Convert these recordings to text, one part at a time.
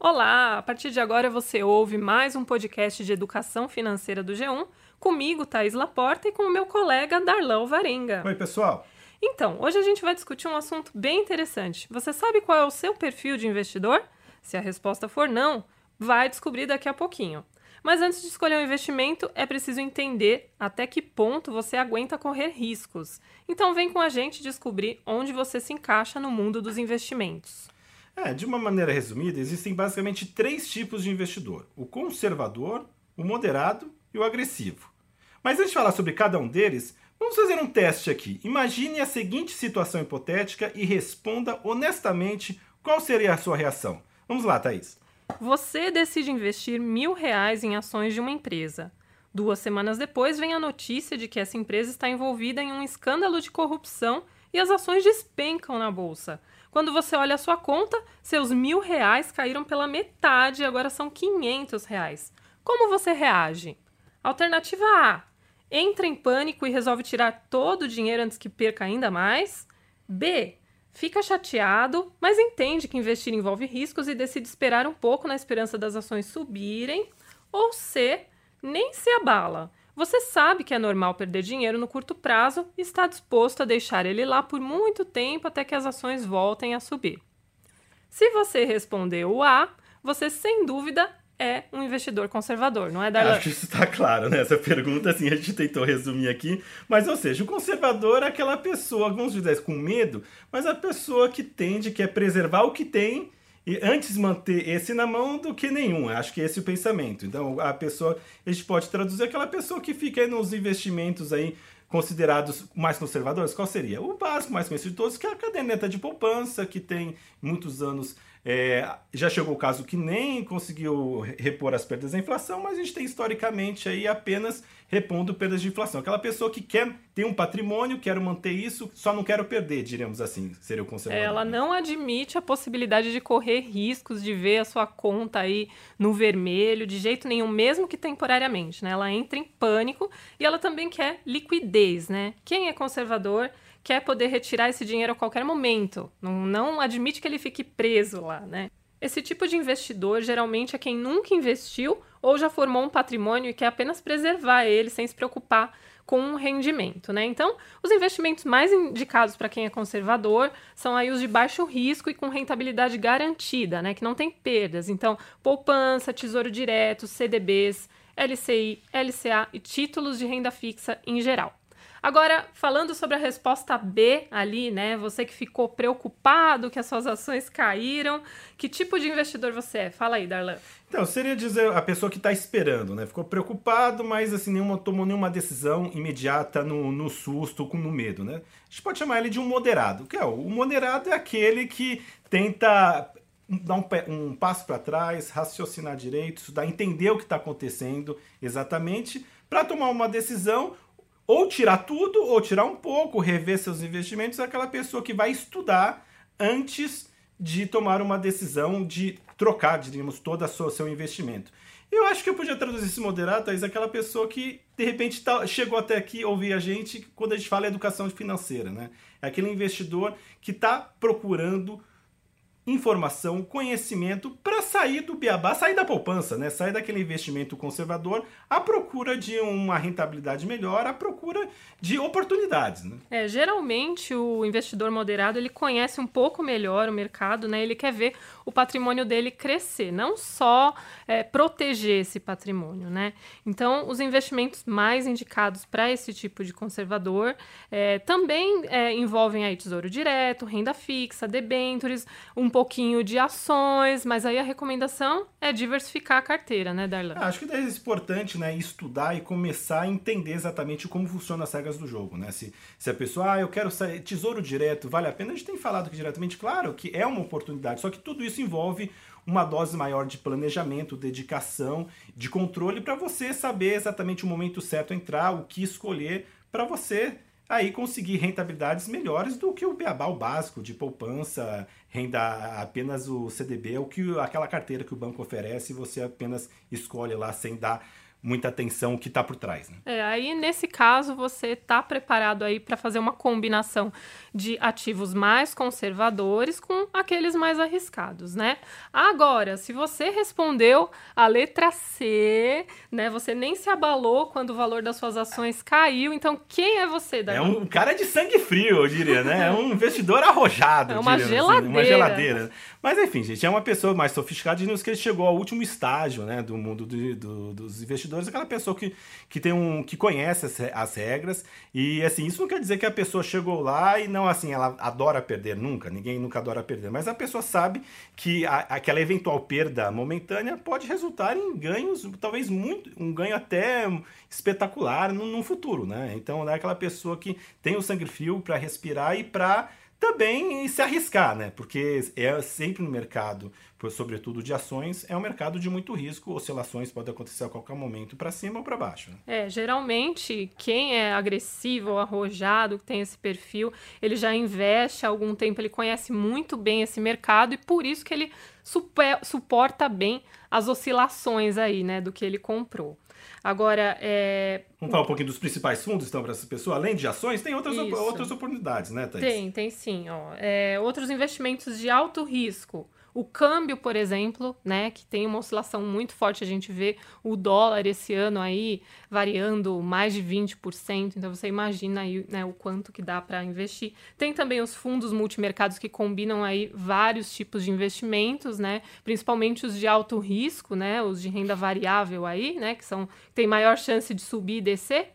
Olá, a partir de agora você ouve mais um podcast de educação financeira do G1, comigo, Thaís Laporta, e com o meu colega Darlão Varinga. Oi, pessoal! Então, hoje a gente vai discutir um assunto bem interessante. Você sabe qual é o seu perfil de investidor? Se a resposta for não, vai descobrir daqui a pouquinho. Mas antes de escolher um investimento, é preciso entender até que ponto você aguenta correr riscos. Então vem com a gente descobrir onde você se encaixa no mundo dos investimentos. De uma maneira resumida, existem basicamente três tipos de investidor: o conservador, o moderado e o agressivo. Mas antes de falar sobre cada um deles, vamos fazer um teste aqui. Imagine a seguinte situação hipotética e responda honestamente qual seria a sua reação. Vamos lá, Thaís. Você decide investir R$1.000 em ações de uma empresa. 2 semanas depois vem a notícia de que essa empresa está envolvida em um escândalo de corrupção e as ações despencam na bolsa. Quando você olha a sua conta, seus R$1.000 caíram pela metade e agora são R$500. Como você reage? Alternativa A: entra em pânico e resolve tirar todo o dinheiro antes que perca ainda mais. B: fica chateado, mas entende que investir envolve riscos e decide esperar um pouco na esperança das ações subirem. Ou C: nem se abala. Você sabe que é normal perder dinheiro no curto prazo e está disposto a deixar ele lá por muito tempo até que as ações voltem a subir. Se você respondeu A, você sem dúvida é um investidor conservador, não é, Darlan? Acho que isso está claro, né? Essa pergunta, assim, a gente tentou resumir aqui. Mas, ou seja, o conservador é aquela pessoa, vamos dizer, com medo, mas a pessoa que tende, quer preservar o que tem e antes manter esse na mão do que nenhum. Acho que esse é o pensamento. Então, a pessoa, a gente pode traduzir aquela pessoa que fica aí nos investimentos aí considerados mais conservadores. Qual seria? O básico, mais conhecido de todos, que é a caderneta de poupança, que tem muitos anos. Já chegou o caso que nem conseguiu repor as perdas da inflação, mas a gente tem historicamente aí apenas repondo perdas de inflação. Aquela pessoa que quer ter um patrimônio, quero manter isso, só não quero perder, diremos assim, seria o conservador. Ela não admite a possibilidade de correr riscos, de ver a sua conta aí no vermelho, de jeito nenhum, mesmo que temporariamente, né? Ela entra em pânico e ela também quer liquidez, né? Quem é conservador quer poder retirar esse dinheiro a qualquer momento, não admite que ele fique preso lá, né? Esse tipo de investidor geralmente é quem nunca investiu ou já formou um patrimônio e quer apenas preservar ele sem se preocupar com um rendimento, né? Então, os investimentos mais indicados para quem é conservador são aí os de baixo risco e com rentabilidade garantida, né? Que não tem perdas. Então, poupança, tesouro direto, CDBs, LCI, LCA e títulos de renda fixa em geral. Agora, falando sobre a resposta B ali, né? Você que ficou preocupado que as suas ações caíram, que tipo de investidor você é? Fala aí, Darlan. Então, seria dizer a pessoa que está esperando, né? Ficou preocupado, mas assim, tomou nenhuma decisão imediata no susto, no medo, né? A gente pode chamar ele de um moderado. O que é? O moderado é aquele que tenta dar um passo para trás, raciocinar direito, estudar, entender o que está acontecendo exatamente, para tomar uma decisão. Ou tirar tudo, ou tirar um pouco, rever seus investimentos, é aquela pessoa que vai estudar antes de tomar uma decisão de trocar, diríamos, todo o seu investimento. Eu acho que eu podia traduzir esse moderado, Thaís, aquela pessoa que, de repente, chegou até aqui ouvir a gente quando a gente fala em educação financeira, né? É aquele investidor que está procurando informação, conhecimento para sair do beabá, sair da poupança, né? Sair daquele investimento conservador à procura de uma rentabilidade melhor, à procura de oportunidades, né? Geralmente o investidor moderado, ele conhece um pouco melhor o mercado, né? Ele quer ver o patrimônio dele crescer, não só proteger esse patrimônio, né? Então, os investimentos mais indicados para esse tipo de conservador também envolvem aí tesouro direto, renda fixa, debêntures, um pouquinho de ações, mas aí a recomendação é diversificar a carteira, né, Darlan? Acho que daí é importante, né, estudar e começar a entender exatamente como funcionam as regras do jogo, né? Se a pessoa, eu quero sair, tesouro direto, vale a pena? A gente tem falado que diretamente, claro, que é uma oportunidade, só que tudo isso envolve uma dose maior de planejamento, dedicação, de controle, para você saber exatamente o momento certo entrar, o que escolher, para você aí conseguir rentabilidades melhores do que o beabá, o básico de poupança, renda, apenas o CDB, aquela carteira que o banco oferece e você apenas escolhe lá sem dar muita atenção o que está por trás, né? Aí nesse caso você está preparado aí para fazer uma combinação de ativos mais conservadores com aqueles mais arriscados, né? Agora, se você respondeu a letra C, né? Você nem se abalou quando o valor das suas ações caiu, então quem é você, Darlão? É um cara de sangue frio, eu diria, né? É um investidor arrojado, é uma geladeira. Assim, uma geladeira. Mas enfim, gente, é uma pessoa mais sofisticada, digamos que ele chegou ao último estágio, né, do mundo dos investidores. Aquela pessoa que conhece as regras. E assim, isso não quer dizer que a pessoa chegou lá e não, assim, ela adora perder nunca, ninguém nunca adora perder, mas a pessoa sabe que aquela eventual perda momentânea pode resultar em ganhos, talvez muito, um ganho até espetacular no futuro, né? Então é aquela pessoa que tem o sangue frio para respirar e para também se arriscar, né? Porque é sempre no mercado, sobretudo de ações, é um mercado de muito risco, oscilações podem acontecer a qualquer momento, para cima ou para baixo, né? Geralmente, quem é agressivo ou arrojado, que tem esse perfil, ele já investe há algum tempo, ele conhece muito bem esse mercado e por isso que ele suporta bem as oscilações aí, né, do que ele comprou. Agora, vamos falar um pouquinho dos principais fundos, então, para essa pessoa. Além de ações, tem outras oportunidades, né, Thaís? Tem sim. Outros investimentos de alto risco. O câmbio, por exemplo, né, que tem uma oscilação muito forte. A gente vê o dólar esse ano aí variando mais de 20%. Então, você imagina aí, né, o quanto que dá para investir. Tem também os fundos multimercados que combinam aí vários tipos de investimentos, né, principalmente os de alto risco, né, os de renda variável aí, né, que tem maior chance de subir e descer.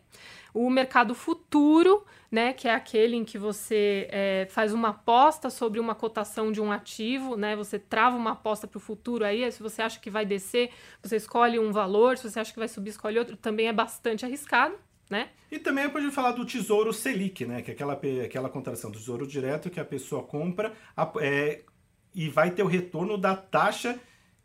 O mercado futuro, né, que é aquele em que você faz uma aposta sobre uma cotação de um ativo, né, você trava uma aposta para o futuro aí, se você acha que vai descer, você escolhe um valor, se você acha que vai subir, escolhe outro, também é bastante arriscado, né? E também pode falar do Tesouro Selic, né, que é aquela contratação do Tesouro Direto que a pessoa compra e vai ter o retorno da taxa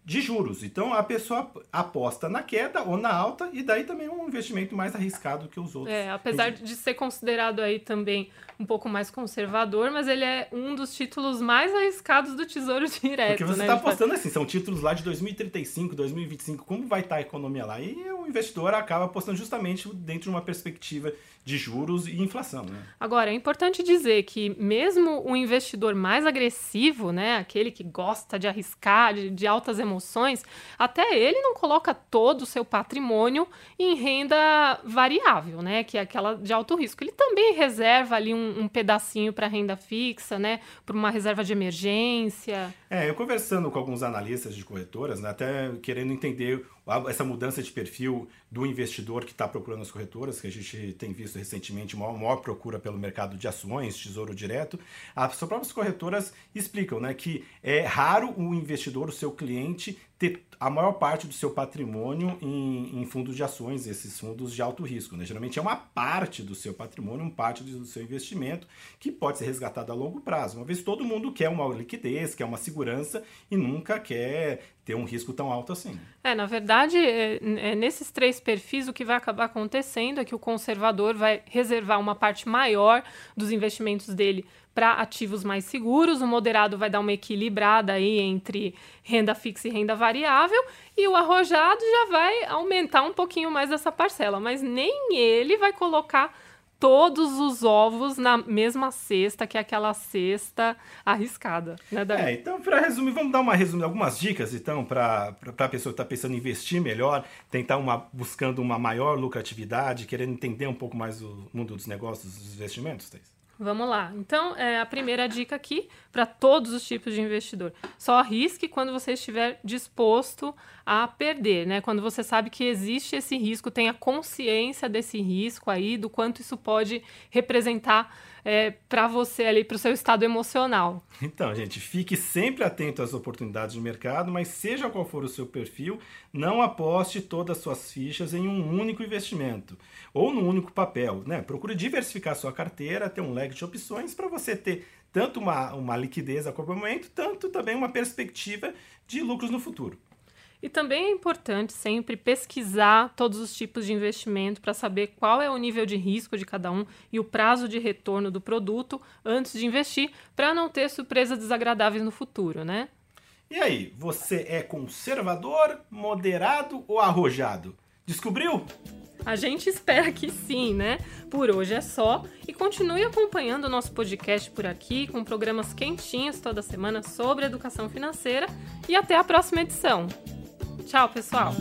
de juros. Então a pessoa aposta na queda ou na alta, e daí também é um investimento mais arriscado que os outros. Apesar de ser considerado aí também um pouco mais conservador, mas ele é um dos títulos mais arriscados do Tesouro Direto. Porque você está, né, apostando assim, são títulos lá de 2035, 2025, como vai estar a economia lá? E o investidor acaba apostando justamente dentro de uma perspectiva de juros e inflação, né? Agora, é importante dizer que mesmo o investidor mais agressivo, né, aquele que gosta de arriscar, de altas emoções, até ele não coloca todo o seu patrimônio em renda variável, né, que é aquela de alto risco. Ele também reserva ali um pedacinho para renda fixa, né, para uma reserva de emergência. Eu conversando com alguns analistas de corretoras, né, até querendo entender essa mudança de perfil do investidor que está procurando as corretoras, que a gente tem visto recentemente uma maior procura pelo mercado de ações, Tesouro Direto. As suas próprias corretoras explicam, né, que é raro o investidor, o seu cliente, ter a maior parte do seu patrimônio em fundos de ações, esses fundos de alto risco, né? Geralmente é uma parte do seu patrimônio, uma parte do seu investimento que pode ser resgatado a longo prazo. Uma vez, todo mundo quer uma liquidez, quer uma segurança e nunca quer ter um risco tão alto assim. Na verdade, nesses três perfis, o que vai acabar acontecendo é que o conservador vai reservar uma parte maior dos investimentos dele para ativos mais seguros, o moderado vai dar uma equilibrada aí entre renda fixa e renda variável, e o arrojado já vai aumentar um pouquinho mais essa parcela, mas nem ele vai colocar todos os ovos na mesma cesta, que é aquela cesta arriscada, né, Davi? Então, para resumir, vamos dar uma resumida, algumas dicas, então, para a pessoa que está pensando em investir melhor, tentar buscando uma maior lucratividade, querendo entender um pouco mais o mundo dos negócios, dos investimentos, Thaís? Vamos lá. Então, a primeira dica aqui, para todos os tipos de investidor, só arrisque quando você estiver disposto a perder, né? Quando você sabe que existe esse risco, tenha consciência desse risco aí, do quanto isso pode representar para você ali, para o seu estado emocional. Então, gente, fique sempre atento às oportunidades de mercado, mas seja qual for o seu perfil, não aposte todas as suas fichas em um único investimento ou num único papel, né? Procure diversificar sua carteira, ter um leque de opções para você ter tanto uma liquidez a qualquer momento, tanto também uma perspectiva de lucros no futuro. E também é importante sempre pesquisar todos os tipos de investimento para saber qual é o nível de risco de cada um e o prazo de retorno do produto antes de investir, para não ter surpresas desagradáveis no futuro, né? E aí, você é conservador, moderado ou arrojado? Descobriu? A gente espera que sim, né? Por hoje é só e continue acompanhando o nosso podcast por aqui com programas quentinhos toda semana sobre educação financeira e até a próxima edição. Tchau, pessoal!